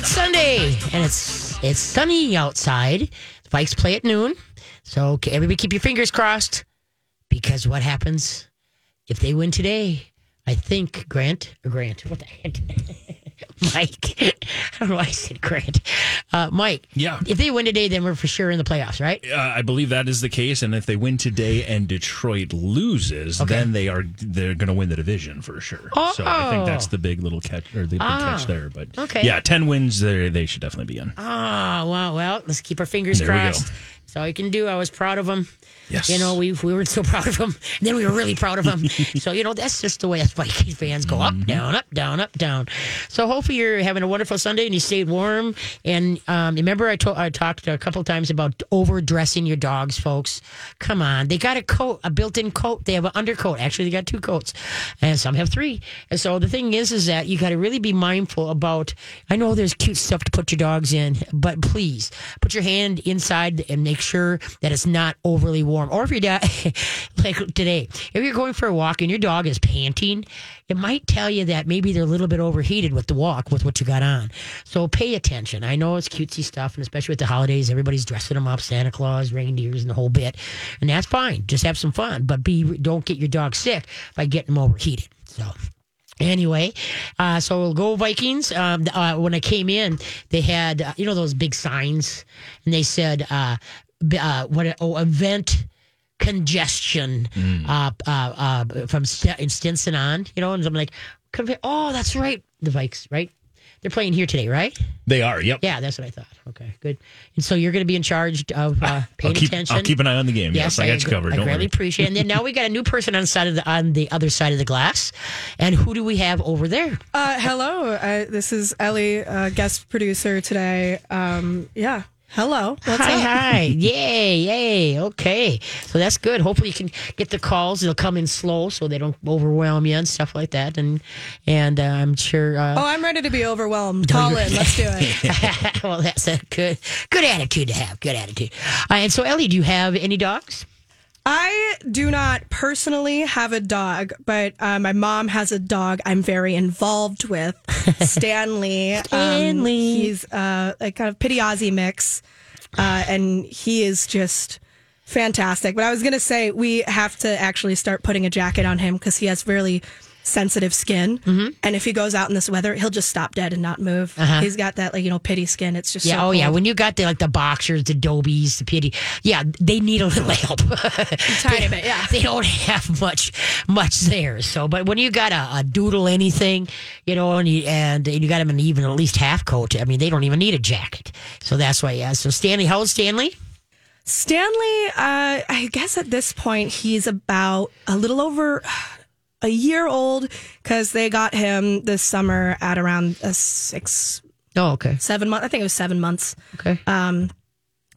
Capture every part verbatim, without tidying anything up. It's Sunday, and it's it's sunny outside. The Vikes play at noon. So everybody keep your fingers crossed, because what happens if they win today? I think Grant, or Grant, what the heck? Mike. I don't know why I said Grant. Uh, Mike, yeah. If they win today, then we're for sure in the playoffs, right? Uh, I believe that is the case. And if they win today and Detroit loses, okay. then they are, they're going to win the division for sure. Oh. So I think that's the big little catch, or the big ah. catch there. But okay. yeah, ten wins, they should definitely be in. Ah, oh, wow. Well, let's keep our fingers there crossed. That's all you can do. I was proud of them. Yes. You know, we we were so proud of them. And then we were really proud of them. So, you know, that's just the way us Vikings fans go up, mm-hmm. down, up, down, up, down. So hopefully you're having a wonderful Sunday and you stayed warm. And um, remember I, to- I talked a couple times about overdressing your dogs, folks. Come on. They got a coat, a built-in coat. They have an undercoat. Actually, they got two coats. And some have three. And so the thing is, is that you got to really be mindful about, I know there's cute stuff to put your dogs in, but please put your hand inside and make sure that it's not overly warm. Or if you're da- like today, if you're going for a walk and your dog is panting, it might tell you that maybe they're a little bit overheated with the walk, with what you got on. So pay attention. I know it's cutesy stuff, and especially with the holidays, everybody's dressing them up, Santa Claus, reindeers, and the whole bit. And that's fine. Just have some fun. But be don't get your dog sick by getting them overheated. So anyway, uh, so we'll go Vikings. Um, uh, when I came in, they had, uh, you know, those big signs, and they said, uh, uh, what oh, event... congestion mm. uh, uh, uh, from St- Stinson on, you know, and I'm like, oh, that's right, the Vikes, right? They're playing here today, right? They are, yep. Yeah, that's what I thought. Okay, good. And so you're going to be in charge of uh, paying I'll keep, attention. I'll keep an eye on the game. Yes, yes I, I got you covered. I Don't really appreciate it. And then now we got a new person on side of the, on the other side of the glass. And who do we have over there? Uh, hello, uh, this is Ellie, uh, guest producer today. Um, yeah. Hello. What's hi, up? hi. Yay, yay. Okay. So that's good. Hopefully you can get the calls. They'll come in slow so they don't overwhelm you and stuff like that. And and uh, I'm sure... Uh, oh, I'm ready to be overwhelmed. Call in. Let's do it. Well, that's a good good attitude to have. Good attitude. Uh, and so, Ellie, do you have any dogs? I do not personally have a dog, but uh, my mom has a dog I'm very involved with, Stanley. Stanley. Um, he's uh, a kind of Pityazzi mix, uh, and he is just fantastic. But I was going to say, we have to actually start putting a jacket on him because he has really sensitive skin. Mm-hmm. And if he goes out in this weather, he'll just stop dead and not move. Uh-huh. He's got that, like, you know, pity skin. It's just yeah, so oh cold. yeah. When you got the like the boxers, the dobies, the pity, yeah, they need a little help. Tiny bit, yeah. They don't have much, much there. So, but when you got a, a doodle anything, you know, and you, and you got him an even at least half coat. I mean, they don't even need a jacket. So that's why. Yeah. So Stanley, how old Stanley? Stanley, uh, I guess at this point he's about a little over a year old, because they got him this summer at around a six, oh, okay, seven months. I think it was seven months. Okay. Um,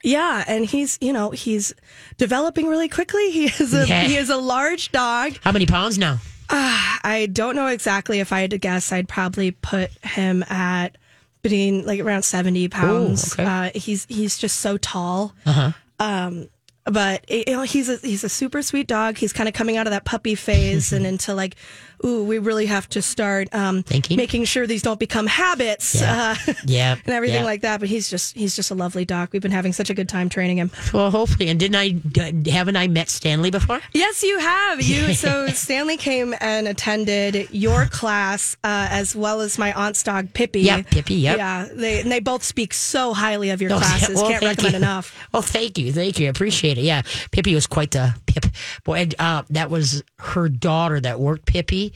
yeah, and he's you know he's developing really quickly. He is a yeah. he is a large dog. How many pounds now? Uh, I don't know exactly. If I had to guess, I'd probably put him at between like around seventy pounds. Ooh, okay. Uh, he's he's just so tall. Uh-huh. Um. But you know, he's a he's a super sweet dog. He's kind of coming out of that puppy phase and into like, ooh, we really have to start um, making sure these don't become habits, yeah, uh, yeah. and everything yeah. like that. But he's just he's just a lovely dog. We've been having such a good time training him. Well, hopefully. And didn't I haven't I met Stanley before? Yes, you have. You so Stanley came and attended your class uh, as well as my aunt's dog Pippi. Yeah, Pippi. Yep. Yeah, they and they both speak so highly of your oh, classes. Well, Can't recommend you. enough. Oh, thank you, thank you. I appreciate it. Yeah, Pippi was quite the pip boy. And, uh, that was her daughter that worked Pippi,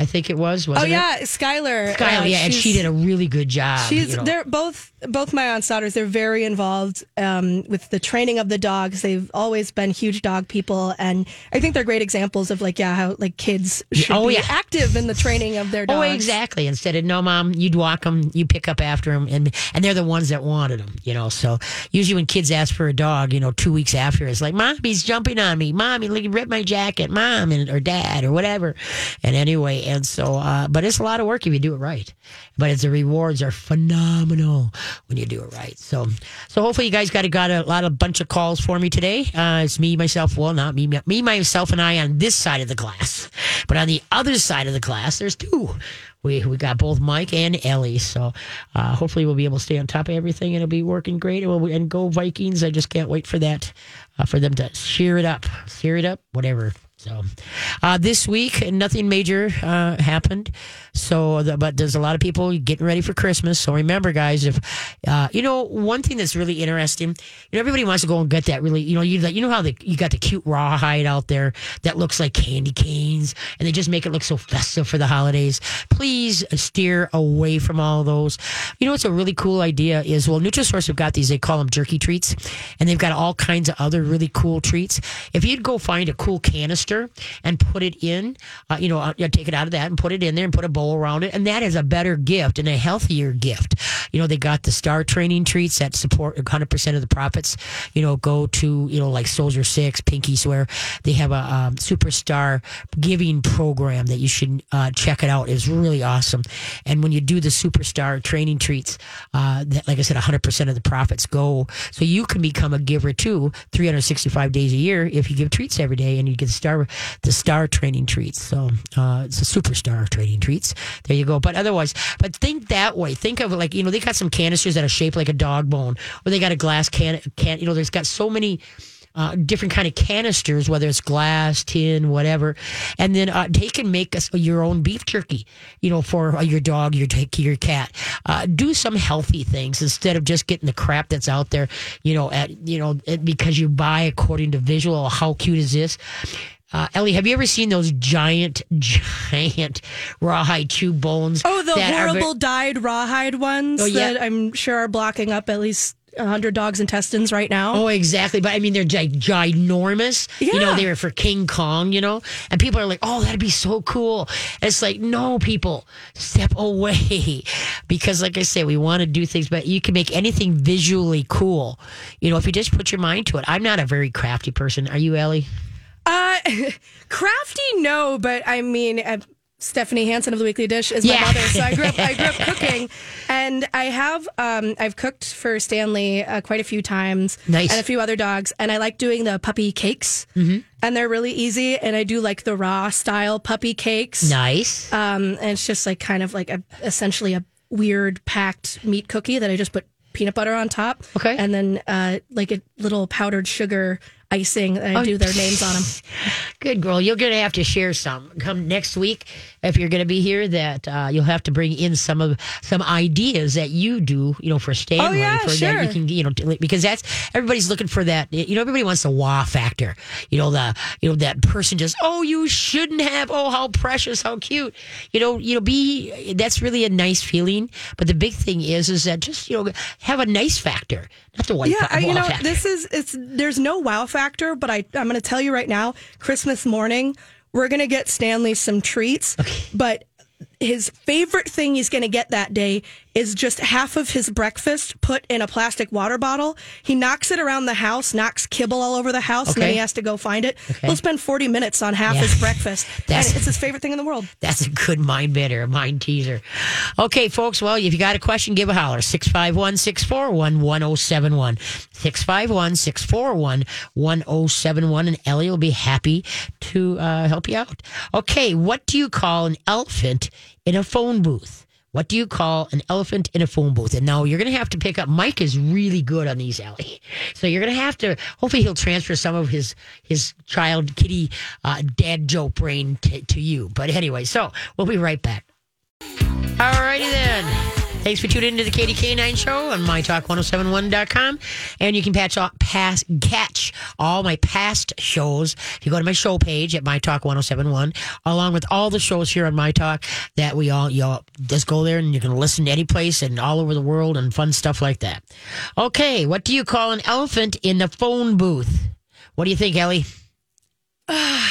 I think it was. Wasn't oh yeah, it? Skylar. Skylar, uh, yeah, and she did a really good job. She's you know. they're both both my aunt's daughters. They're very involved um, with the training of the dogs. They've always been huge dog people, and I think they're great examples of like yeah how like kids should oh, be yeah. active in the training of their dogs. Oh, exactly. Instead of no, mom, you'd walk them, you pick up after them, and and they're the ones that wanted them. You know, so usually when kids ask for a dog, you know, two weeks after, it's like, mom, he's jumping on me, mom, he ripped my jacket, mom, and or dad or whatever. And anyway. And so, uh, but it's a lot of work if you do it right. But it's, the rewards are phenomenal when you do it right. So, so hopefully you guys got a, got a lot of bunch of calls for me today. Uh, it's me, myself, well, not me, me, myself, and I on this side of the glass. But on the other side of the glass, there's two. we we got both Mike and Ellie. So uh, hopefully we'll be able to stay on top of everything, and it'll be working great. And, we'll, and go Vikings. I just can't wait for that, uh, for them to cheer it up, cheer it up, whatever. So uh, this week, nothing major uh, happened. So, the, but there's a lot of people getting ready for Christmas. So remember, guys, if uh, you know, one thing that's really interesting, you know, everybody wants to go and get that really, you know, you you know how the, you got the cute rawhide out there that looks like candy canes, and they just make it look so festive for the holidays. Please steer away from all of those. You know, what's a really cool idea is, well, NutriSource have got these, they call them jerky treats, and they've got all kinds of other really cool treats. If you'd go find a cool canister and put it in, uh, you know, uh, take it out of that and put it in there and put a bowl around it. And that is a better gift and a healthier gift. You know, they got the Star Training treats that support one hundred percent of the profits, you know, go to, you know, like Soldier Six, Pinky Swear. They have a um, superstar giving program that you should uh, check it out. It's really awesome. And when you do the superstar training treats, uh, that, like I said, one hundred percent of the profits go. So you can become a giver too, three hundred sixty-five days a year if you give treats every day, and you get the Star the star training treats. So uh, it's a superstar training treats. There you go. But otherwise, but think that way. Think of it like, you know, they got some canisters that are shaped like a dog bone, or they got a glass can, can you know, there's got so many Uh, different kind of canisters, whether it's glass, tin, whatever, and then uh, they can make us your own beef jerky, you know, for uh, your dog, your your cat. Uh, do some healthy things instead of just getting the crap that's out there, you know, at you know it, because you buy according to visual. How cute is this? Uh, Ellie, have you ever seen those giant, giant rawhide chew bones? Oh, the horrible are, dyed rawhide ones oh, yeah. that I'm sure are blocking up at least one hundred dogs' intestines right now. Oh, exactly. But I mean, they're gi- ginormous. Yeah. You know, they were for King Kong, you know? And people are like, oh, that'd be so cool. And it's like, no, people, step away. Because, like I say, we want to do things, but you can make anything visually cool, you know, if you just put your mind to it. I'm not a very crafty person. Are you, Ellie? Uh, crafty, no, but I mean, I'm- Stephanie Hansen of the Weekly Dish is my yeah. mother, so I grew up. I grew up cooking, and I have um, I've cooked for Stanley uh, quite a few times, nice. and a few other dogs, and I like doing the puppy cakes, mm-hmm. and they're really easy. And I do like the raw style puppy cakes, nice, um, and it's just like kind of like a, essentially a weird packed meat cookie that I just put peanut butter on top, okay, and then uh, like a little powdered sugar icing. I oh, do their names on them. Good girl. You're going to have to share some. Come next week, if you're going to be here, that uh, you'll have to bring in some of some ideas that you do, you know, for Stanley. Oh, yeah, for sure. That you can, you know, because that's, everybody's looking for that. You know, everybody wants the wah factor. You know, the, you know, that person just, oh, you shouldn't have. Oh, how precious, how cute. You know, you know, be, that's really a nice feeling. But the big thing is, is that just, you know, have a nice factor. Not the wah, yeah, fa- wah you know, factor. This is, it's, there's no wow factor. Factor, but I, I'm going to tell you right now, Christmas morning, we're going to get Stanley some treats, okay. but his favorite thing he's going to get that day is just half of his breakfast put in a plastic water bottle. He knocks it around the house, knocks kibble all over the house, okay. and then he has to go find it. Okay. He'll spend forty minutes on half yeah. his breakfast. That's, and it's his favorite thing in the world. That's a good mind bender, a mind teaser. Okay, folks, well, if you got a question, give a holler. six five one, six four one, one oh seven one six five one, six four one, one oh seven one and Ellie will be happy to uh, help you out. Okay, what do you call an elephant in a phone booth? What do you call an elephant in a phone booth? And now you're going to have to pick up. Mike is really good on these, Ellie. So you're going to have to, hopefully he'll transfer some of his his child kitty uh, dad joke brain t- to you. But anyway, so we'll be right back. All righty then. Thanks for tuning into the Katie K nine Show on my talk ten seventy-one dot com. And you can patch all, pass, catch all my past shows if you go to my show page at my talk ten seventy-one, along with all the shows here on MyTalk that we all, y'all just go there and you can listen to any place and all over the world and fun stuff like that. Okay, what do you call an elephant in the phone booth? What do you think, Ellie? Uh,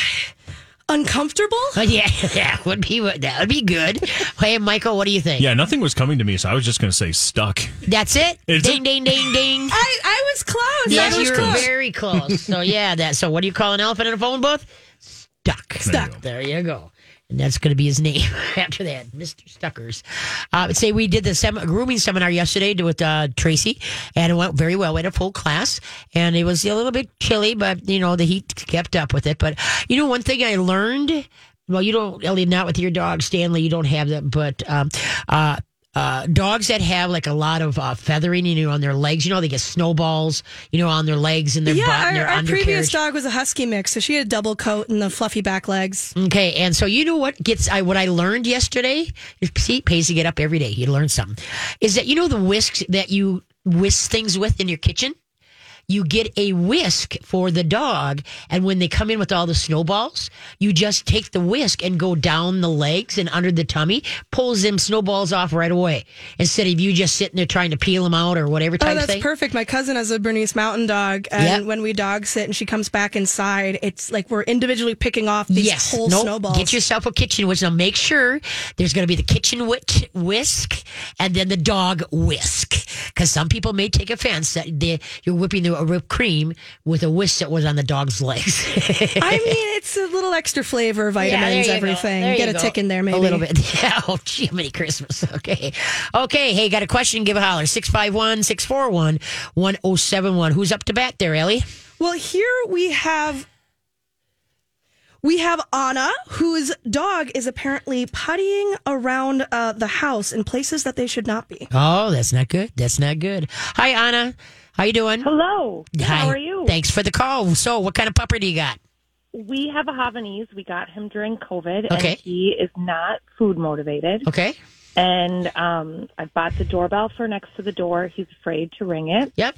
uncomfortable? Uh, yeah, that would be that would be good. Hey, Michael, what do you think? Yeah, nothing was coming to me, so I was just going to say stuck. That's it. Is ding, it? ding, ding, ding. I, I was close. Yes, you were close. Very close. So yeah, that. So what do you call an elephant in a phone booth? Stuck. Stuck. There you go. There you go. And that's going to be his name after that, Mister Stuckers. Uh, I would say we did the sem- grooming seminar yesterday with uh, Tracy, and it went very well. We had a full class, and it was a little bit chilly, but, you know, the heat kept up with it. But, you know, one thing I learned Well, you don't, Ellie, not with your dog, Stanley, you don't have that, but um, uh, uh, dogs that have like a lot of uh, feathering, you know, on their legs, you know, they get snowballs, you know, on their legs and their yeah, butt and their our, our previous dog was a husky mix, so she had a double coat and the fluffy back legs. Okay, and so you know what gets, I what I learned yesterday, see, it pays to get up every day, you learn something, is that, you know, the whisks that you whisk things with in your kitchen? You get a whisk for the dog, and when they come in with all the snowballs, you just take the whisk and go down the legs and under the tummy, pulls them snowballs off right away, instead of you just sitting there trying to peel them out or whatever type of thing. Oh, that's perfect. My cousin has a Bernese Mountain Dog, and yep. when we dog sit and she comes back inside, it's like we're individually picking off these yes. whole nope. snowballs. Get yourself a kitchen whisk. Now make sure there's going to be the kitchen whisk and then the dog whisk, because some people may take offense that they, you're whipping their a whipped cream with a whisk that was on the dog's legs. I mean, it's a little extra flavor, vitamins, yeah, everything. Get a go. tick in there, maybe. A little bit. Yeah. Oh, gee, many Christmas. Okay. Okay. Hey, got a question? Give a holler. six five one, six four one, one oh seven one. Who's up to bat there, Ellie? Well, here we have... We have Anna, whose dog is apparently pottying around uh, the house in places that they should not be. Oh, that's not good. That's not good. Hi, Anna. How you doing? Hello. Hi. How are you? Thanks for the call. So, what kind of pupper do you got? We have a Havanese. We got him during COVID, okay. and he is not food motivated. Okay. And um, I bought the doorbell for next to the door. He's afraid to ring it. Yep.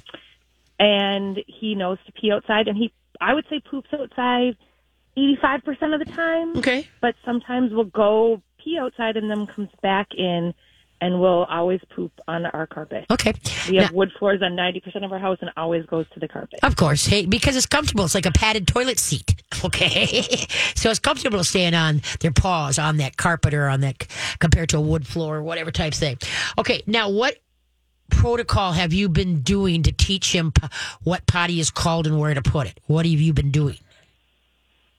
And he knows to pee outside, and he, I would say, poops outside eighty-five percent of the time. Okay. But sometimes we'll go pee outside and then comes back in and we'll always poop on our carpet. Okay. We have now, wood floors on ninety percent of our house and always goes to the carpet. Of course. Hey, because it's comfortable. It's like a padded toilet seat. Okay. So it's comfortable staying on their paws on that carpet or on that compared to a wood floor or whatever type thing. Okay. Now, what protocol have you been doing to teach him p- what potty is called and where to put it? What have you been doing?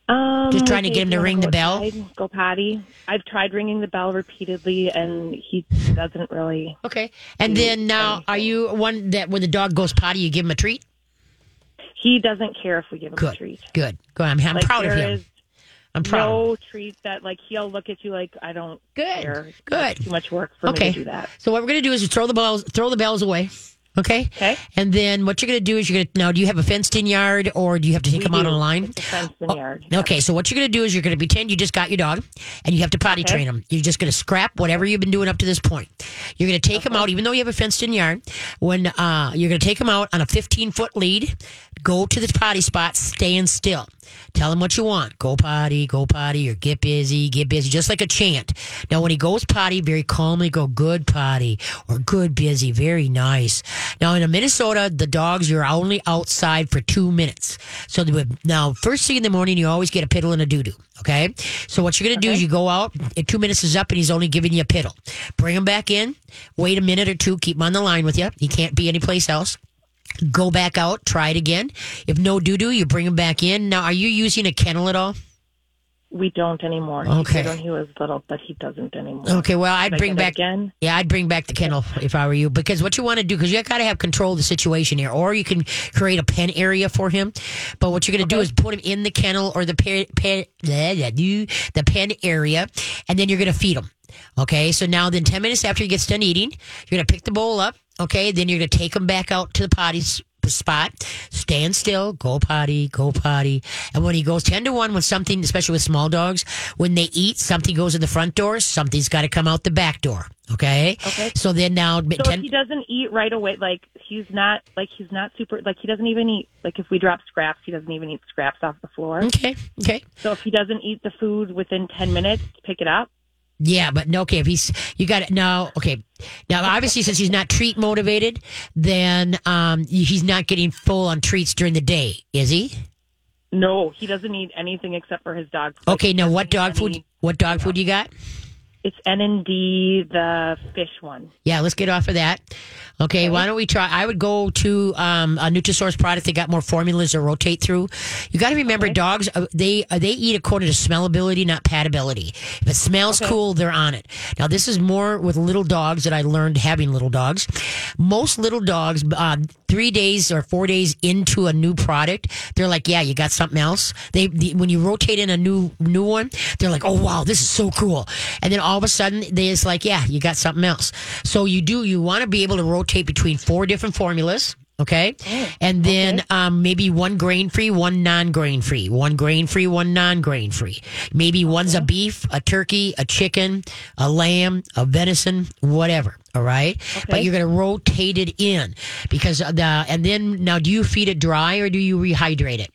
Um, Just trying to get him to ring the bell? Go potty. I've tried ringing the bell repeatedly, and he doesn't really... Okay. And then now, are you one that when the dog goes potty, you give him a treat? He doesn't care if we give him a treat. Good. Good. I'm, I'm like, proud of him. I'm proud. No treat that, like, he'll look at you like, I don't Good. care. Good. It's too much work for okay. me to do that. So what we're going to do is throw the balls, throw the bells away. Okay. Okay. And then what you're going to do is you're going to, now do you have a fenced-in yard or do you have to take we them do. out on a line? It's a fenced-in oh, yard. Okay. So what you're going to do is you're going to pretend you just got your dog and you have to potty okay. train him. You're just going to scrap whatever you've been doing up to this point. You're going to take okay. him out, even though you have a fenced-in yard, when uh, you're going to take him out on a fifteen-foot lead, go to the potty spot, stand still. Tell him what you want. Go potty, go potty, or get busy, get busy, just like a chant. Now, when he goes potty, very calmly go, good potty, or good busy, very nice. Now, in Minnesota, the dogs are only outside for two minutes. So they would, now, first thing in the morning, you always get a piddle and a doo-doo, okay? So what you're going to okay. do is you go out, and two minutes is up, and he's only giving you a piddle. Bring him back in, wait a minute or two, keep him on the line with you. He can't be anyplace else. Go back out, try it again. If no doo-doo, you bring him back in. Now, are you using a kennel at all? We don't anymore. Okay. He did when he was little, but he doesn't anymore. Okay, well, I'd bring back again. Yeah, I'd bring back the kennel if I were you, because what you want to do, because you got to have control of the situation here, or you can create a pen area for him. But what you're going to okay. do is put him in the kennel or the pen, pen, the pen area, and then you're going to feed him. Okay, so now then ten minutes after he gets done eating, you're going to pick the bowl up. Okay, then you're going to take him back out to the potty spot, stand still, go potty, go potty. And when he goes ten to one with something, especially with small dogs, when they eat, something goes in the front door, something's got to come out the back door. Okay? Okay. So then now... So ten- if he doesn't eat right away, like, he's not, like, he's not super, like, he doesn't even eat, like, if we drop scraps, he doesn't even eat scraps off the floor. Okay, okay. So if he doesn't eat the food within ten minutes, pick it up. Yeah, but no, okay, if he's, you got it, no, okay. Now, obviously, since he's not treat motivated, then um, he's not getting full on treats during the day, is he? No, he doesn't eat anything except for his dog food. Okay, now what dog food, what dog food you got? It's N and D, the fish one. Yeah, let's get off of that. Okay, okay. Why don't we try? I would go to um, a Nutrisaurce product that got more formulas to rotate through. You got to remember, okay. dogs, uh, they uh, they eat according to smellability, not patability. If it smells okay. cool, they're on it. Now, this is more with little dogs that I learned having little dogs. Most little dogs, uh, three days or four days into a new product, they're like, yeah, you got something else. They, the, when you rotate in a new new one, they're like, oh, wow, this is so cool. And then all of a sudden, they, it's like, yeah, you got something else. So you do, you want to be able to rotate between four different formulas, okay? Oh, and then okay. Um, maybe one grain-free, one non-grain-free, one grain-free, one non-grain-free. Maybe one's okay. a beef, a turkey, a chicken, a lamb, a venison, whatever. All right, okay. But you're going to rotate it in because the and then now, do you feed it dry or do you rehydrate it?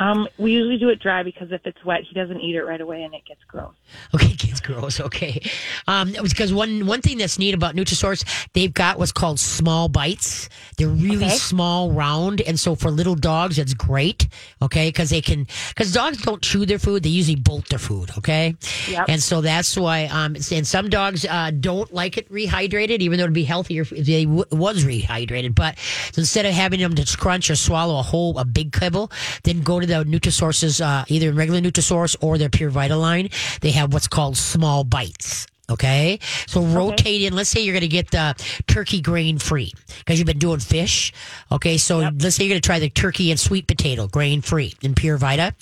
Um, we usually do it dry because if it's wet, he doesn't eat it right away and it gets gross. Okay, it gets gross. Okay. Um, because one, one thing that's neat about Nutrisource, they've got what's called small bites. They're really okay. small, round. And so for little dogs, it's great. Okay. Cause they can, cause dogs don't chew their food. They usually bolt their food. Okay. Yep. And so that's why, um, and some dogs, uh, don't like it rehydrated, even though it'd be healthier if they w- was rehydrated. But so instead of having them to crunch or swallow a whole, a big kibble, then go to the Nutrisources, uh, either in regular Nutrisource or their Pure Vita line, they have what's called small bites. Okay, so rotate okay. in. Let's say you're going to get the turkey grain free because you've been doing fish. Okay, so yep. let's say you're going to try the turkey and sweet potato grain free in Pure Vita.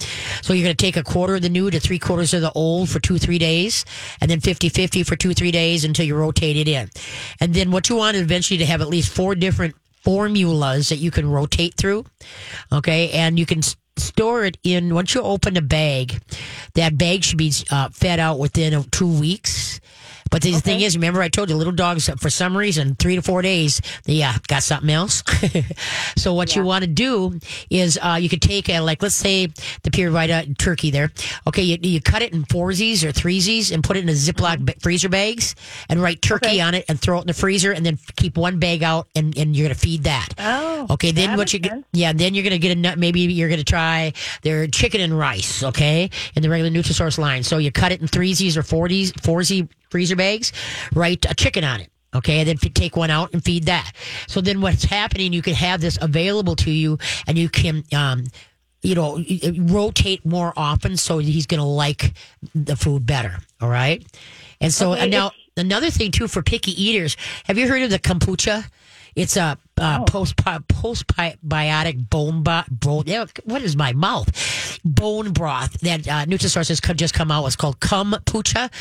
So you're going to take a quarter of the new to three quarters of the old for two, three days, and then fifty-fifty for two, three days until you rotate it in. And then what you want is eventually to have at least four different formulas that you can rotate through. Okay, and you can store it in. Once you open a bag, that bag should be uh, fed out within two weeks. But the okay. thing is, remember I told you, little dogs, for some reason, three to four days, they uh, got something else. So what yeah. you want to do is uh, you could take, a, like, let's say the Pure Vita turkey there. Okay, you, you cut it in foursies or threesies and put it in a Ziploc mm-hmm. freezer bags and write turkey okay. on it and throw it in the freezer and then keep one bag out and, and you're going to feed that. Oh, okay, then what you get, yeah, then you're going to get a nut. Maybe you're going to try their chicken and rice, okay, in the regular Nutrisource line. So you cut it in threesies or forties, foursie freezer bags, write a chicken on it. Okay, and then take one out and feed that. So then what's happening, you can have this available to you and you can, um, you know, rotate more often so he's going to like the food better. All right. And so okay, and now another thing too for picky eaters, have you heard of the kombucha? It's a uh, oh. post postbiotic bone broth. What is my mouth? Bone broth that uh, Nutrisource has just come out with. It's called kombucha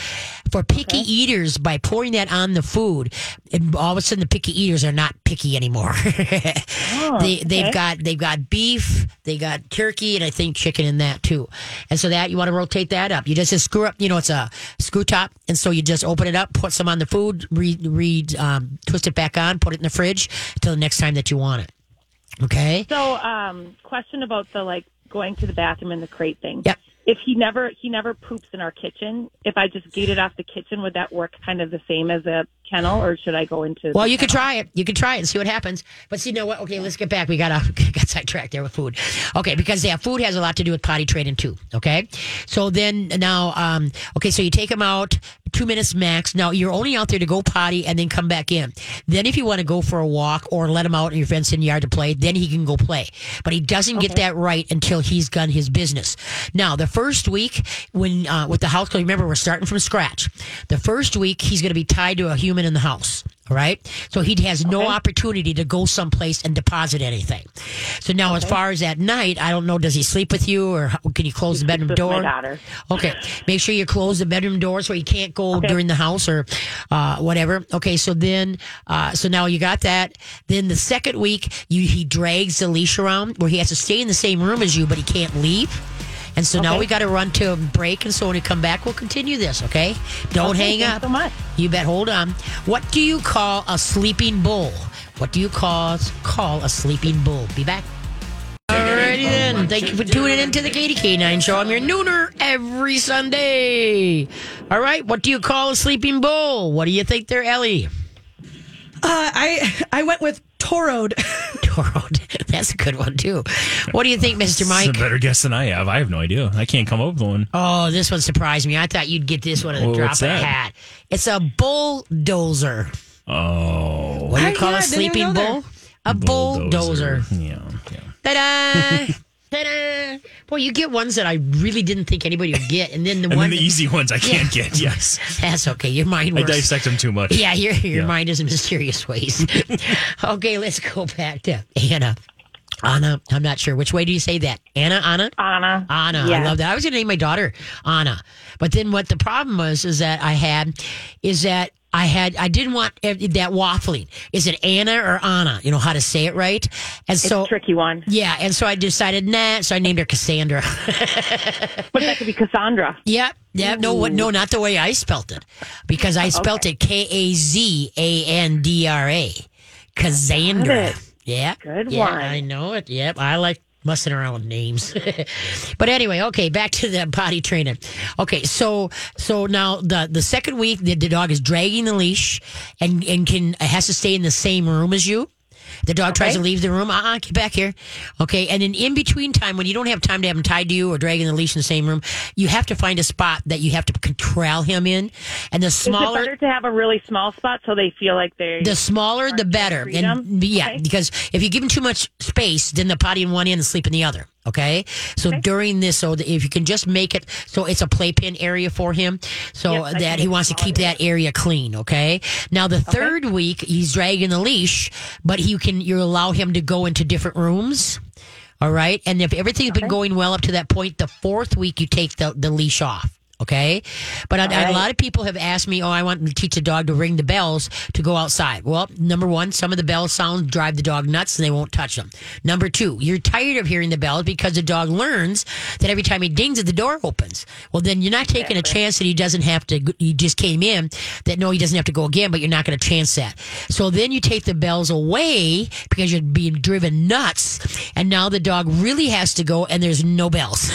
for picky okay. eaters. By pouring that on the food, and all of a sudden the picky eaters are not picky anymore. oh, they, they've okay. got they've got beef, they got turkey, and I think chicken in that too. And so that you want to rotate that up. You just, just screw up. You know, it's a screw top, and so you just open it up, put some on the food, re, re um, twist it back on, put it in the fridge till the next time that you want it. Okay. So, um, question about the like going to the bathroom and the crate thing. Yep. If he never he never poops in our kitchen, if I just gate it off the kitchen, would that work kind of the same as a kennel, or should I go into? Well, you could try it. You could try it and see what happens. But see, you know what? Okay, let's get back. We got off, got sidetracked there with food. Okay, because yeah, food has a lot to do with potty training too. Okay, so then now, um, okay, so you take them out. Two minutes max. Now, you're only out there to go potty and then come back in. Then if you want to go for a walk or let him out in your fenced in yard to play, then he can go play. But he doesn't okay. get that right until he's done his business. Now, the first week when uh, with the house, remember, we're starting from scratch. The first week, he's going to be tied to a human in the house. All right. So he has no okay. opportunity to go someplace and deposit anything. So now, okay. as far as at night, I don't know, does he sleep with you or can you close he the bedroom door? My daughter. Okay. Make sure you close the bedroom door so he can't go okay. during the house or uh, whatever. Okay. So then, uh, so now you got that. Then the second week, you, he drags the leash around where he has to stay in the same room as you, but he can't leave. And so okay. now we got to run to a break. And so when we come back, we'll continue this, okay? Don't okay, hang up. So much. You bet. Hold on. What do you call a sleeping bull? What do you call, call a sleeping bull? Be back. Alrighty then. Thank you for tuning in to the Katie K nine Show. I'm your nooner every Sunday. All right. What do you call a sleeping bull? What do you think there, Ellie? Uh, I I went with toroed. world. That's a good one, too. What do you think, Mister Mike? That's a better guess than I have. I have no idea. I can't come up with one. Oh, this one surprised me. I thought you'd get this one at the well, drop of a hat. It's a bulldozer. Oh. What do you I, call yeah, a sleeping bull? A bulldozer. bulldozer. Yeah. yeah. Ta-da! Ta-da! Boy, you get ones that I really didn't think anybody would get, and then the and one then the that, easy ones I can't yeah. get. Yes, that's okay. Your mind works. I dissect them too much. Yeah, your your yeah. mind is in mysterious ways. Okay, let's go back to Anna. Anna, I'm not sure which way do you say that. Anna, Anna, Anna, Anna. Yeah. I love that. I was going to name my daughter Anna, but then what the problem was is that I had is that. I had I didn't want that waffling. Is it Anna or Anna? You know how to say it right. And so it's a tricky one. Yeah, and so I decided nah. So I named her Cassandra. But that could be Cassandra. Yep. Yeah, no, what, no, not the way I spelt it, because I spelt okay. it K A Z A N D R A, Cassandra. Yeah, good yeah, one. I know it. Yep, I like messing around with names. But anyway, okay, back to the potty training. Okay, so so now the, the second week, the, the dog is dragging the leash and, and can has to stay in the same room as you. The dog okay. tries to leave the room. Uh-uh, get back here. Okay, and then in between time, when you don't have time to have him tied to you or dragging the leash in the same room, you have to find a spot that you have to corral him in. And the smaller... Is it better to have a really small spot so they feel like they... The smaller, the better. And, yeah, okay. Because if you give him too much space, then the potty in one end and sleep in the other. Okay? So okay. during this, so if you can just make it so it's a playpen area for him, so yes, that he wants to keep that area clean, okay? Now, the third okay. week, he's dragging the leash, but you can, you allow him to go into different rooms, all right? And if everything's okay. been going well up to that point, the fourth week, you take the, the leash off. Okay, but I, right. a lot of people have asked me, oh, I want to teach a dog to ring the bells to go outside. Well, number one, some of the bell sounds drive the dog nuts and they won't touch them. Number two, you're tired of hearing the bells because the dog learns that every time he dings it, the door opens. Well, then you're not taking a chance that he doesn't have to, he just came in, that no, he doesn't have to go again, but you're not going to chance that. So then you take the bells away because you're being driven nuts, and now the dog really has to go and there's no bells.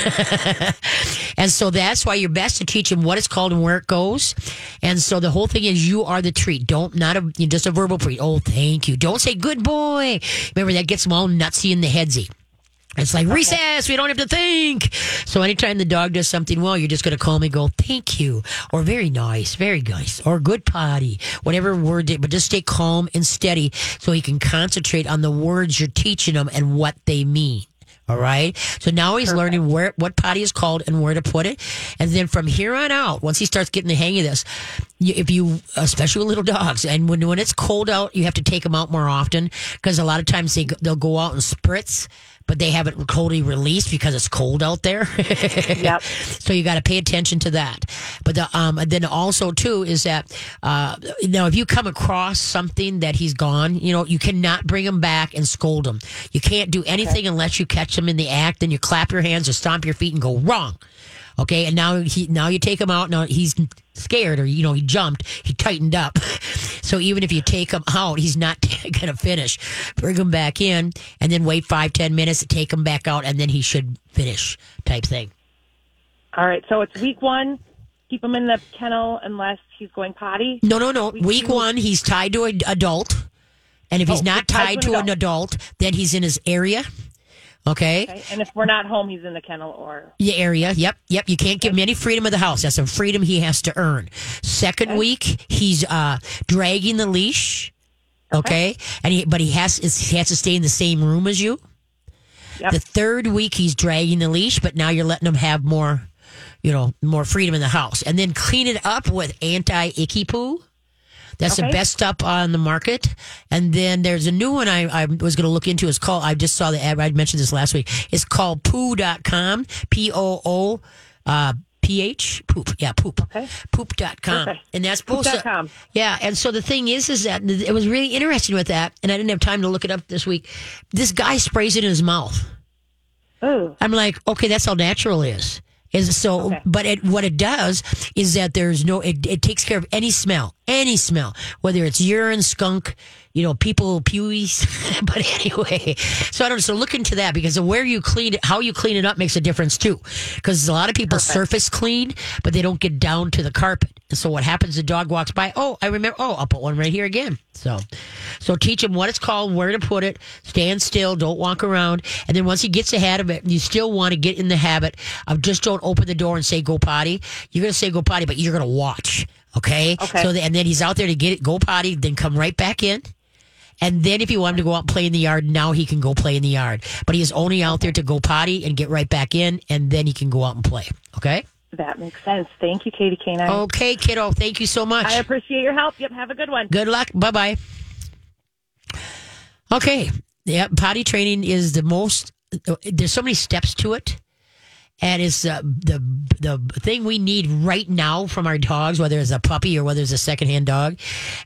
And so that's why your best to teach him what it's called and where it goes. And so the whole thing is you are the treat. Don't, not a, just a verbal treat. Oh, thank you. Don't say good boy. Remember, that gets them all nutsy in the headsy. It's like recess. We don't have to think. So anytime the dog does something well, you're just going to call me and go, thank you, or very nice, very nice, or good potty, whatever word, but just stay calm and steady so he can concentrate on the words you're teaching him and what they mean. All right. So now he's Perfect. learning where what potty is called and where to put it. And then from here on out, once he starts getting the hang of this, if you, especially with little dogs, and when when it's cold out, you have to take them out more often because a lot of times they, they'll go out and spritz, but they haven't totally released because it's cold out there. Yep. So you got to pay attention to that. But the, um, and then also too is that uh, now if you come across something that he's gone, you know you cannot bring him back and scold him. You can't do anything okay. unless you catch him in the act. Then you clap your hands or stomp your feet and go wrong. Okay, and now he now you take him out. Now he's scared, or you know he jumped, he tightened up. So even if you take him out, he's not going to finish. Bring him back in, and then wait five, ten minutes to take him back out, and then he should finish, type thing. All right, so it's week one. Keep him in the kennel unless he's going potty? No, no, no. Week, week one, he's tied to an adult, and if oh, he's not tied to an adult, then he's in his area. Okay. okay. And if we're not home, he's in the kennel or... Yeah, area. Yep. Yep. You can't give him any freedom of the house. That's a freedom he has to earn. Second okay. week, he's uh, dragging the leash. Okay. okay. And he, but he has, he has to stay in the same room as you. Yep. The third week, he's dragging the leash, but now you're letting him have more, you know, more freedom in the house. And then clean it up with anti-icky poo. That's okay. the best stuff on the market. And then there's a new one I, I was going to look into. It's called, I just saw the ad, I mentioned this last week. It's called poo dot com, P O O, uh, P H, poop. Yeah, poop. Okay. poop dot com. Okay. And that's poop dot com. So, yeah, and so the thing is, is that it was really interesting with that, and I didn't have time to look it up this week. This guy sprays it in his mouth. Oh. I'm like, okay, that's how natural it is. Is so, okay. but it, what it does is that there's no, it, it takes care of any smell, any smell, whether it's urine, skunk, you know, people, pewies. But anyway, so I don't, so look into that because where you clean it, how you clean it up makes a difference too. Because a lot of people Perfect. surface clean, but they don't get down to the carpet. And so what happens, the dog walks by, oh, I remember, oh, I'll put one right here again. So, So teach him what it's called, where to put it, stand still, don't walk around. And then once he gets ahead of it, and you still want to get in the habit of just don't open the door and say go potty. You're going to say go potty, but you're going to watch. Okay? Okay. So the, and then he's out there to get it, go potty, then come right back in. And then if you want him to go out and play in the yard, now he can go play in the yard. But he is only out there to go potty and get right back in, and then he can go out and play. Okay? That makes sense. Thank you, Katie K nine. Okay, kiddo. Thank you so much. I appreciate your help. Yep, have a good one. Good luck. Bye-bye. Okay. Yeah, potty training is the most... There's so many steps to it. And it's uh, the the thing we need right now from our dogs, whether it's a puppy or whether it's a secondhand dog.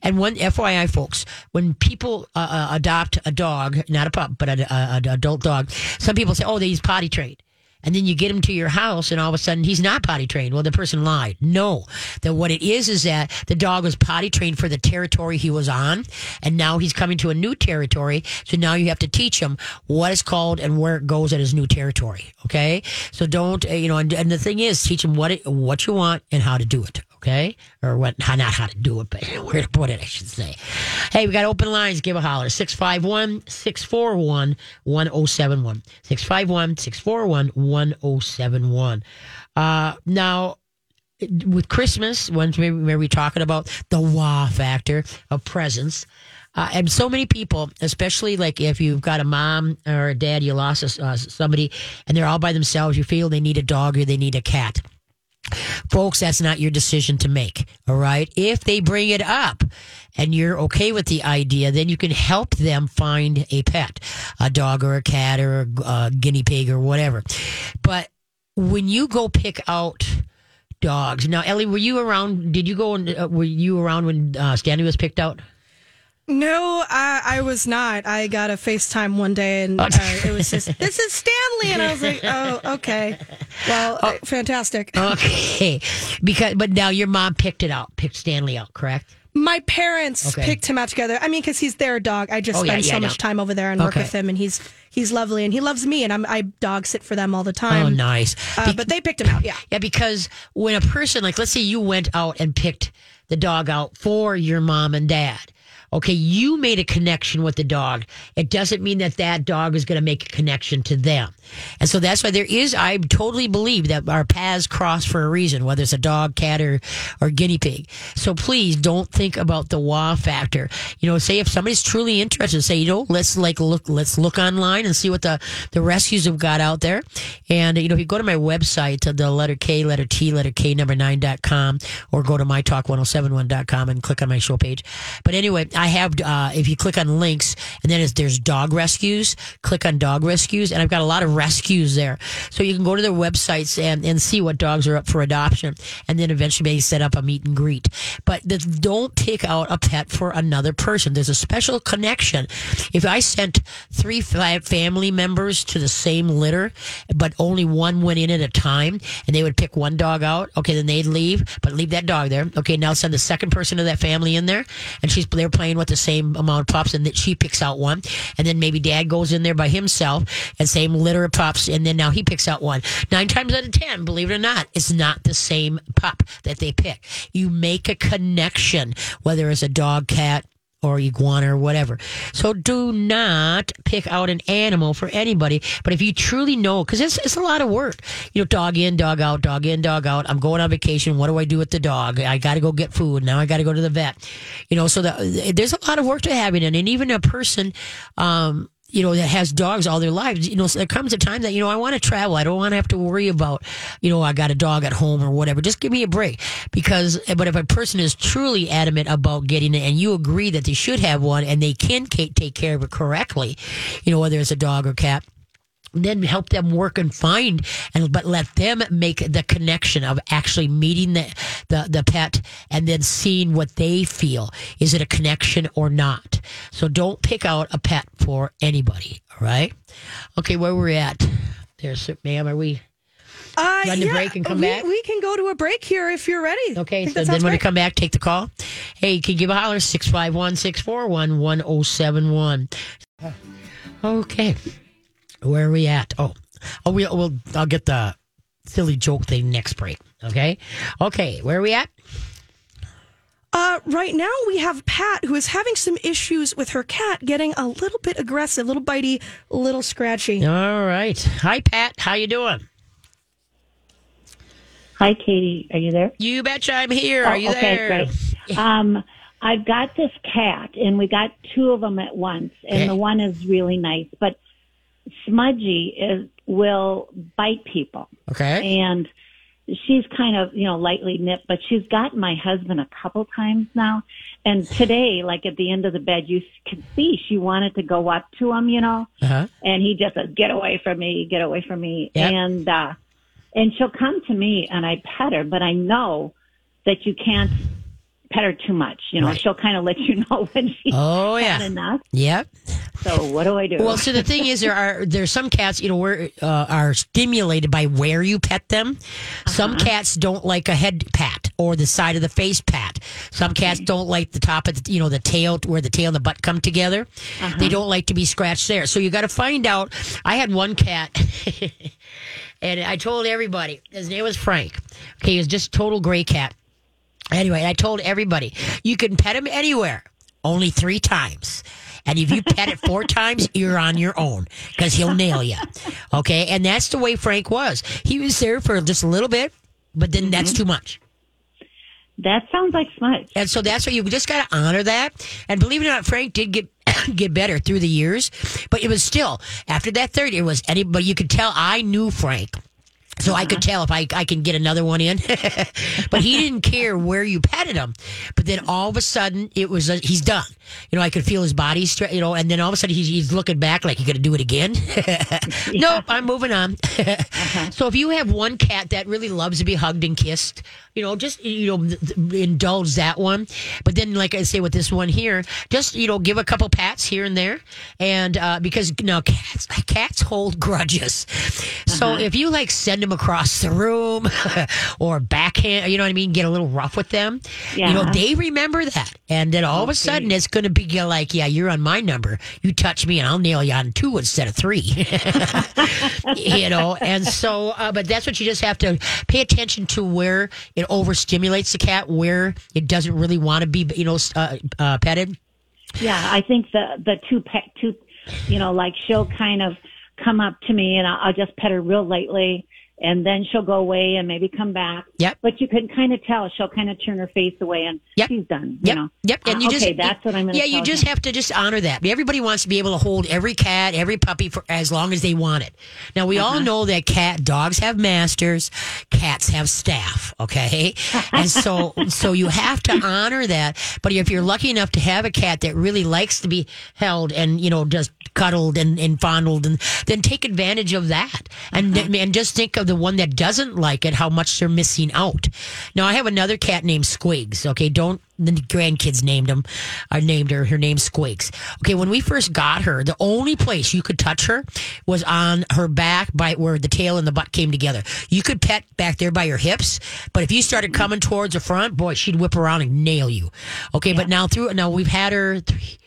And one F Y I, folks, when people uh, uh, adopt a dog, not a pup, but an adult dog, some people say, oh, they use potty trained. And then you get him to your house, and all of a sudden, he's not potty trained. Well, the person lied. No. That what it is is that the dog was potty trained for the territory he was on, and now he's coming to a new territory, so now you have to teach him what it's called and where it goes at his new territory, okay? So don't, you know, and, and the thing is, teach him what it, what you want and how to do it. Okay? Or what, not how to do it, but where to put it, I should say. Hey, we got open lines. Give a holler. six five one, six four one, one zero seven one. six five one, six four one, one zero seven one. Uh, now, with Christmas, once we were talking about the wah factor of presents. Uh, and so many people, especially like if you've got a mom or a dad, you lost a, uh, somebody, and they're all by themselves, you feel they need a dog or they need a cat. Folks, that's not your decision to make, all right? If they bring it up and you're okay with the idea, then you can help them find a pet, a dog or a cat or a guinea pig or whatever. But when you go pick out dogs, now, Ellie, were you around? Did you go? Uh, were you around when uh, Stanley was picked out? No, I, I was not. I got a FaceTime one day, and uh, it was just, this is Stanley, and I was like, oh, okay. Well, oh, fantastic. Okay, because but now your mom picked it out, picked Stanley out, correct? My parents okay. picked him out together. I mean, because he's their dog. I just oh, spend yeah, yeah, so much time over there and okay. work with him, and he's he's lovely, and he loves me, and I'm, I dog sit for them all the time. Oh, nice. Uh, Be- but they picked him out, yeah. Yeah, because when a person, like, let's say you went out and picked the dog out for your mom and dad. Okay, you made a connection with the dog. It doesn't mean that that dog is going to make a connection to them. And so that's why there is, I totally believe that our paths cross for a reason, whether it's a dog, cat, or, or guinea pig. So please don't think about the wow factor. You know, say if somebody's truly interested, say, you know, let's like look, let's look online and see what the, the rescues have got out there. And, you know, if you go to my website, the letter K, letter T, letter K number nine dot com, or go to my talk ten seventy-one dot com and click on my show page. But anyway, I have, uh, if you click on links and then there's dog rescues, click on dog rescues. And I've got a lot of rescues there. So you can go to their websites and, and see what dogs are up for adoption and then eventually maybe set up a meet and greet. But the, don't pick out a pet for another person. There's a special connection. If I sent three family members to the same litter, but only one went in at a time and they would pick one dog out, okay, then they'd leave, but leave that dog there. Okay, now send the second person of that family in there and she's they're playing with the same amount of pups and that she picks out one. And then maybe dad goes in there by himself and same litter of pups, and then now he picks out one. Nine times out of ten, believe it or not, it's not the same pup that they pick. You make a connection, whether it's a dog, cat, or iguana or whatever. So do not pick out an animal for anybody. But if you truly know, because it's, it's a lot of work. You know, dog in, dog out, dog in, dog out. I'm going on vacation. What do I do with the dog? I got to go get food. Now I got to go to the vet. You know, so the, there's a lot of work to having it. And even a person, um, you know, that has dogs all their lives, you know, so there comes a time that, you know, I want to travel. I don't want to have to worry about, you know, I got a dog at home or whatever. Just give me a break. Because, but if a person is truly adamant about getting it and you agree that they should have one and they can take care of it correctly, you know, whether it's a dog or cat, then help them work and find, and but let them make the connection of actually meeting the, the, the pet and then seeing what they feel. Is it a connection or not? So don't pick out a pet for anybody, all right? Okay, where were we at? There's, ma'am, are we... Uh, Run to yeah, break and come we, back. We can go to a break here if you're ready. Okay, so then when we come back, take the call. Hey, you can give a holler, six five one, six four one, one zero seven one. Okay. Where are we at? Oh, oh, we, we'll, I'll get the silly joke thing next break. Okay. Okay. Where are we at? Uh, right now, we have Pat, who is having some issues with her cat getting a little bit aggressive, a little bitey, a little scratchy. All right. Hi, Pat. How you doing? Hi, Katie. Are you there? You betcha I'm here. Oh, Are you okay, there? Okay, great. Um, I've got this cat, and we got two of them at once, and okay. the one is really nice, but Smudgy is, will bite people. Okay. And she's kind of, you know, lightly nipped, but she's gotten my husband a couple times now. And today, like at the end of the bed, you can see she wanted to go up to him, you know, uh-huh. and he just said, get away from me, get away from me. Yep. And, uh, and she'll come to me and I pet her, but I know that you can't pet her too much. You know, right. she'll kind of let you know when she's oh, yeah. had enough. Yep. So what do I do? Well, so the thing is, there are there's some cats, you know, where uh, are stimulated by where you pet them. Uh-huh. Some cats don't like a head pat or the side of the face pat. Some okay. cats don't like the top of the, you know, the tail, where the tail and the butt come together. Uh-huh. They don't like to be scratched there. So you got to find out. I had one cat, and I told everybody. His name was Frank. Okay, he was just a total gray cat. Anyway, I told everybody, you can pet him anywhere, only three times. And if you pet it four times, you're on your own, because he'll nail you. Okay? And that's the way Frank was. He was there for just a little bit, but then mm-hmm. that's too much. That sounds like smudge. And so that's what you just got to honor that. And believe it or not, Frank did get get better through the years. But it was still, after that third, it was anybody. You could tell I knew Frank. So uh-huh. I could tell if I, I can get another one in. But he didn't care where you petted him. But then all of a sudden, it was, a, he's done. You know, I could feel his body, stre- you know, and then all of a sudden he's, he's looking back like, you going to do it again? Nope, I'm moving on. uh-huh. So if you have one cat that really loves to be hugged and kissed, you know, just, you know, indulge that one. But then, like I say with this one here, just, you know, give a couple pats here and there. And uh, because, you know, cats, cats hold grudges. Uh-huh. So if you, like, send them across the room or backhand, you know what I mean, get a little rough with them, yeah. you know, they remember that. And then all okay. of a sudden it's going to be like, yeah, you're on my number, you touch me and I'll nail you on two instead of three. You know, and so uh, but that's what you just have to pay attention to, where it overstimulates the cat, where it doesn't really want to be, you know, uh, uh, petted. Yeah, I think the the two pet two you know, like she'll kind of come up to me and I'll, I'll just pet her real lightly. And then she'll go away and maybe come back. Yep. But you can kind of tell she'll kind of turn her face away and yep. she's done. Yep. You know? Yep. And you uh, just, okay, that's what I'm going to. Yeah, you just them. have to just honor that. Everybody wants to be able to hold every cat, every puppy for as long as they want it. Now we uh-huh. all know that cat dogs have masters, cats have staff. Okay, and so so you have to honor that. But if you're lucky enough to have a cat that really likes to be held and, you know, just cuddled and, and fondled, and then take advantage of that. And uh-huh. and just think of the one that doesn't like it, how much they're missing out. Now, I have another cat named Squigs. Okay, don't the grandkids named him, or named her. Her name's Squigs. Okay, when we first got her, the only place you could touch her was on her back, by where the tail and the butt came together. You could pet back there by her hips, but if you started coming towards the front, boy, she'd whip around and nail you. Okay, yeah. But now through now we've had her three,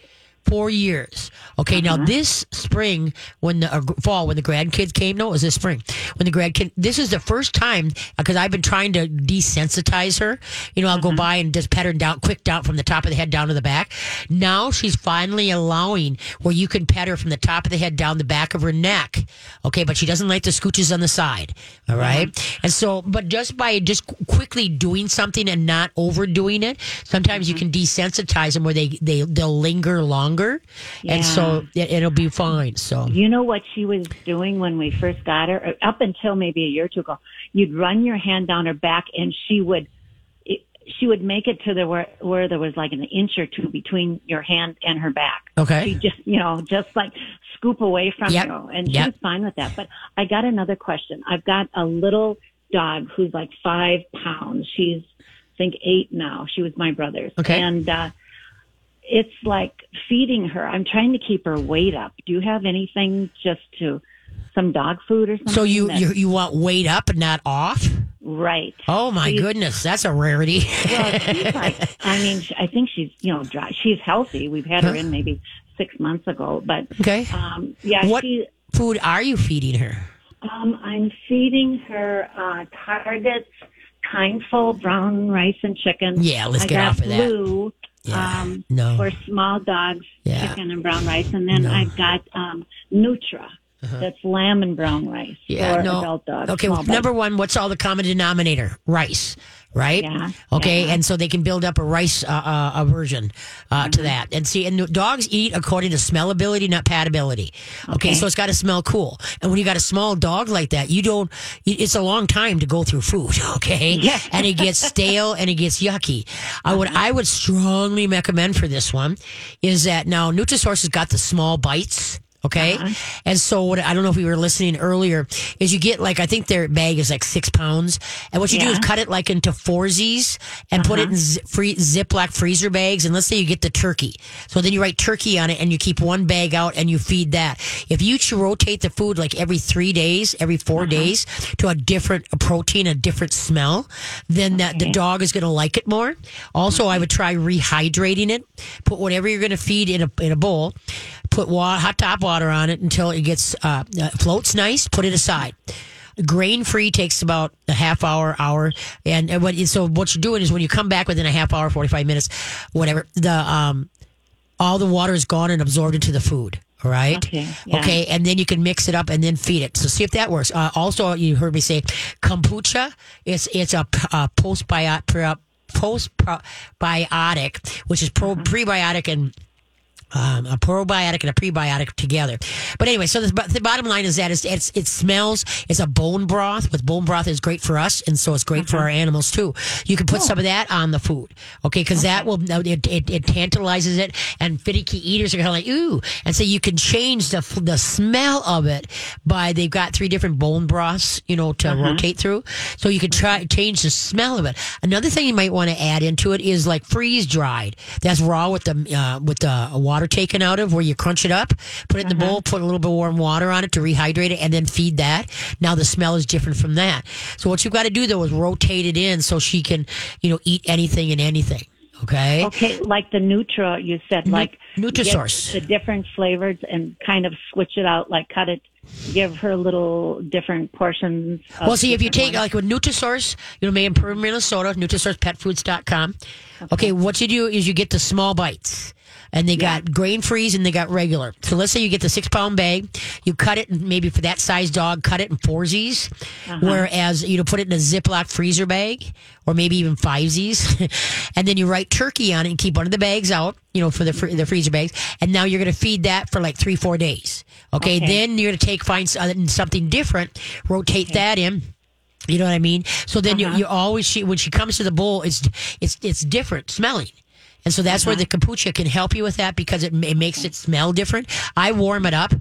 four years. Okay, uh-huh. now this spring, when the uh, fall, when the grandkids came, no, it was this spring, when the grandkids, this is the first time, because I've been trying to desensitize her. You know, I'll uh-huh. go by and just pet her down, quick down from the top of the head down to the back. Now she's finally allowing where you can pet her from the top of the head down the back of her neck. Okay, but she doesn't like the scooches on the side. All right. Uh-huh. And so, but just by just quickly doing something and not overdoing it, sometimes uh-huh. you can desensitize them where they, they, they'll linger longer. Yeah. And so it, it'll be fine. So you know what she was doing when we first got her, up until maybe a year or two ago, you'd run your hand down her back and she would it, she would make it to the where, where there was like an inch or two between your hand and her back. Okay, she just, you know, just like scoop away from yep. you, and yep. she was fine with that. But I got another question. I've got a little dog who's like five pounds. She's I think eight now. She was my brother's. Okay, and. uh It's like feeding her. I'm trying to keep her weight up. Do you have anything, just to some dog food or something? So you you, you want weight up and not off? Right. Oh, my she's, goodness. That's a rarity. Well, she's like, I mean, I think she's, you know, dry. She's healthy. We've had her in maybe six months ago. But, okay. Um, yeah, what she, food are you feeding her? Um, I'm feeding her uh, Target's kindful brown rice and chicken. Yeah, let's I get off of that. Blue, yeah. um, no. for small dogs, yeah. chicken and brown rice. And then no. I got um, Nutra. Uh-huh. That's lamb and brown rice yeah, for no. adult dogs. Okay, well, number one, what's all the common denominator? Rice, right? Yeah. Okay, yeah. And so they can build up a rice uh, uh, aversion uh, mm-hmm. to that. And see, and dogs eat according to smellability, not patability. Okay, okay so it's got to smell cool. And when you got a small dog like that, you don't. It's a long time to go through food. Okay, yeah. And it gets stale and it gets yucky. Mm-hmm. I would, I would strongly recommend for this one is that now Nutrisaurce has got the small bites. Okay, uh-huh. And so what? I don't know if we were listening earlier. Is you get like I think their bag is like six pounds, and what you yeah. do is cut it like into foursies and uh-huh. put it in z- free, Ziploc freezer bags. And let's say you get the turkey, so then you write turkey on it, and you keep one bag out and you feed that. If you rotate the food like every three days, every four uh-huh. days to a different a protein, a different smell, then okay. that the dog is going to like it more. Also, okay. I would try rehydrating it. Put whatever you're going to feed in a in a bowl. Put water, hot top water on it until it gets uh, floats nice. Put it aside. Grain free takes about a half hour, hour, and, and what, so what you're doing is when you come back within a half hour, forty-five minutes, whatever, the um, all the water is gone and absorbed into the food. All right. Okay, yeah. okay. And then you can mix it up and then feed it. So see if that works. Uh, also, you heard me say kombucha. It's it's a, a postbiotic, postbiotic, which is pro, prebiotic and. Um, a probiotic and a prebiotic together. But anyway, so the, the bottom line is that it's, it's, it smells, it's a bone broth, but bone broth is great for us, and so it's great uh-huh. for our animals too. You can put oh. some of that on the food, okay, because okay. that will, it, it, it tantalizes it, and finicky eaters are kind of like, ooh, and so you can change the the smell of it by, they've got three different bone broths, you know, to uh-huh. rotate through, so you can try change the smell of it. Another thing you might want to add into it is like freeze-dried. That's raw with the, uh, with the water. Water taken out of where you crunch it up, put it in uh-huh. the bowl, put a little bit of warm water on it to rehydrate it, and then feed that. Now the smell is different from that. So what you've got to do though is rotate it in so she can, you know, eat anything and anything. Okay. Okay, like the Nutra you said, like NutriSource, the different flavors and kind of switch it out, like cut it. Give her little different portions. Of well, see, if you take, ones. Like with Nutrisource, you know, made in Pure, Minnesota, Nutrisource Pet Foods dot com. Okay. okay, what you do is you get the small bites, and they yeah. got grain-free and they got regular. So let's say you get the six-pound bag, you cut it, and maybe for that size dog, cut it in foursies, uh-huh. whereas, you know, put it in a Ziploc freezer bag, or maybe even fivesies, and then you write turkey on it and keep one of the bags out, you know, for the fr- the freezer bags, and now you're going to feed that for like three, four days. Okay, okay. Then you're going to take find something different, rotate okay. that in. You know what I mean? So then uh-huh. you, you always she when she comes to the bowl, it's it's it's different smelling. And so that's uh-huh. where the kombucha can help you with that because it, it makes it smell different. I warm it up. Uh,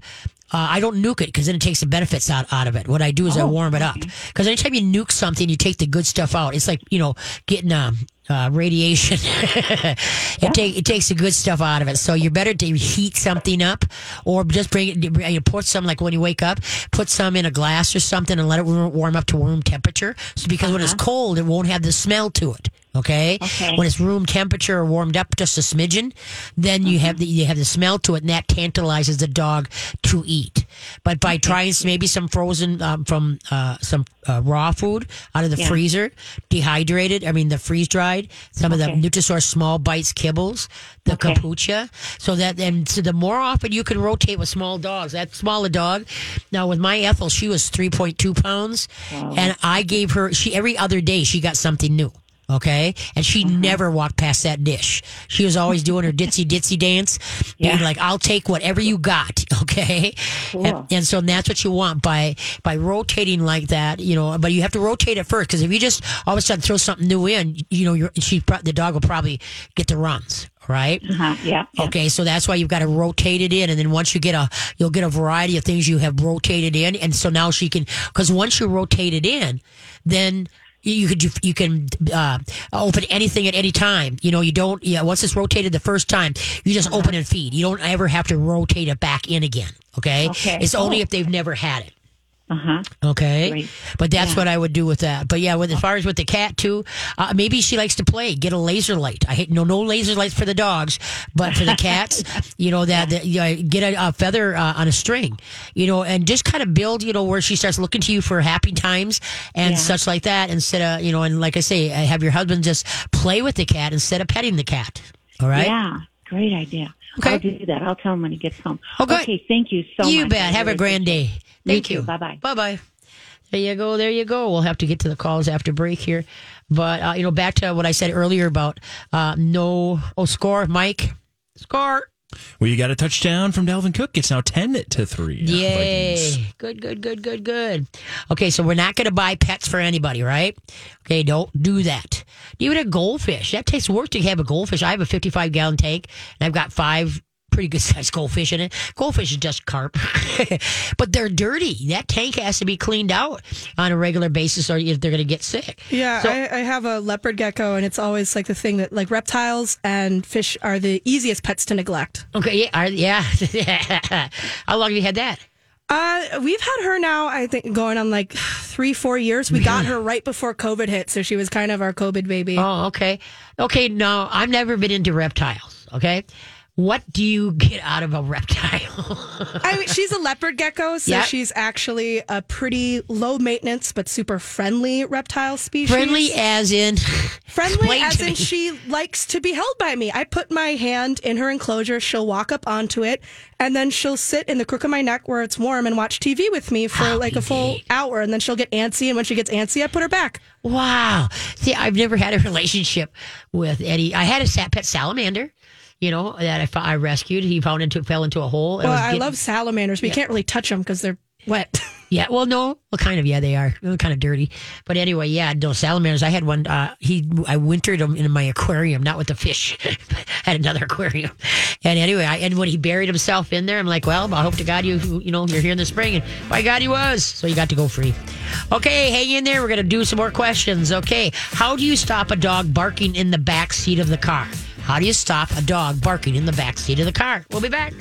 I don't nuke it because then it takes the benefits out, out of it. What I do is oh, I warm it up. Because okay. anytime you nuke something, you take the good stuff out. It's like, you know, getting um, uh, radiation. it, yeah. take, it takes the good stuff out of it. So you're better to heat something up or just bring it, you put some, like when you wake up, put some in a glass or something and let it warm up to room temperature. So because uh-huh. when it's cold, it won't have the smell to it. Okay? okay. When it's room temperature or warmed up just a smidgen, then mm-hmm. you have the you have the smell to it, and that tantalizes the dog to eat. But by okay. trying maybe some frozen um, from uh, some uh, raw food out of the yeah. freezer, dehydrated, I mean the freeze dried, some okay. of the Nutrisource small bites, kibbles, the okay. kombucha, so that and so the more often you can rotate with small dogs. That smaller dog, now with my Ethel, she was three point two pounds, wow. and I gave her she every other day she got something new. Okay, and she mm-hmm. never walked past that dish. She was always doing her ditzy ditzy dance, yeah. being like, "I'll take whatever you got." Okay, cool. and, and so that's what you want by by rotating like that, you know. But you have to rotate it first because if you just all of a sudden throw something new in, you know, you're, she the dog will probably get the runs. Right? Uh-huh. Yeah. Okay. Yeah. So that's why you've got to rotate it in. And then once you get a, you'll get a variety of things you have rotated in. And so now she can, because once you rotate it in, then you could, you, you can, uh, open anything at any time. You know, you don't, yeah, once it's rotated the first time, you just uh-huh. open and feed. You don't ever have to rotate it back in again. Okay. okay. It's oh. only if they've never had it. Uh-huh. Okay. Right. But that's yeah. what I would do with that. But yeah, with, as far as with the cat too, uh, maybe she likes to play, get a laser light. I hate no, no laser lights for the dogs, but for the cats, you know, that, that you know, get a, a feather uh, on a string, you know, and just kind of build, you know, where she starts looking to you for happy times and yeah. such like that, instead of, you know, and like I say, have your husband just play with the cat instead of petting the cat. All right. Yeah. Great idea. Okay. I'll do that. I'll tell him when he gets home. Oh, good. Okay, thank you so you much. You bet. Have a grand day. Thank you. you. Bye-bye. Bye-bye. There you go. There you go. We'll have to get to the calls after break here. But, uh, you know, back to what I said earlier about uh, no... Oh, score, Mike. Score. Well, you got a touchdown from Dalvin Cook. It's now ten to three. Yay. Vikings. Good, good, good, good, good. Okay, so we're not going to buy pets for anybody, right? Okay, don't do that. Even a goldfish. That takes work to have a goldfish. I have a fifty-five gallon tank, and I've got five pretty good-sized goldfish in it. Goldfish is just carp. But they're dirty. That tank has to be cleaned out on a regular basis, or if they're going to get sick. Yeah, so, I, I have a leopard gecko, and it's always like the thing that, like, reptiles and fish are the easiest pets to neglect. Okay, yeah. Are, yeah. How long have you had that? Uh, we've had her now, I think, going on like three, four years. We got her right before COVID hit, so she was kind of our COVID baby. Oh, okay. Okay, no, I've never been into reptiles, okay? What do you get out of a reptile? I mean, she's a leopard gecko, so yep. she's actually a pretty low maintenance but super friendly reptile species. Friendly as in? Friendly as in she likes to be held by me. I put my hand in her enclosure, she'll walk up onto it, and then she'll sit in the crook of my neck where it's warm and watch T V with me for oh, like a full hour, and then she'll get antsy, and when she gets antsy, I put her back. Wow. See, I've never had a relationship with Eddie. I had a pet salamander. You know, that I, I rescued. He found into, fell into a hole. Well, was getting, I love salamanders. We yeah. can't really touch them because they're wet. Yeah, well, no. Well, kind of, yeah, they are. They're kind of dirty. But anyway, yeah, no, salamanders. I had one. Uh, he, I wintered him in my aquarium, not with the fish. I had another aquarium. And anyway, I, and when he buried himself in there, I'm like, well, I hope to God you, you know, you're here in the spring. And by God, he was. So he got to go free. Okay, hang in there. We're going to do some more questions. Okay, how do you stop a dog barking in the back seat of the car? How do you stop a dog barking in the backseat of the car? We'll be back.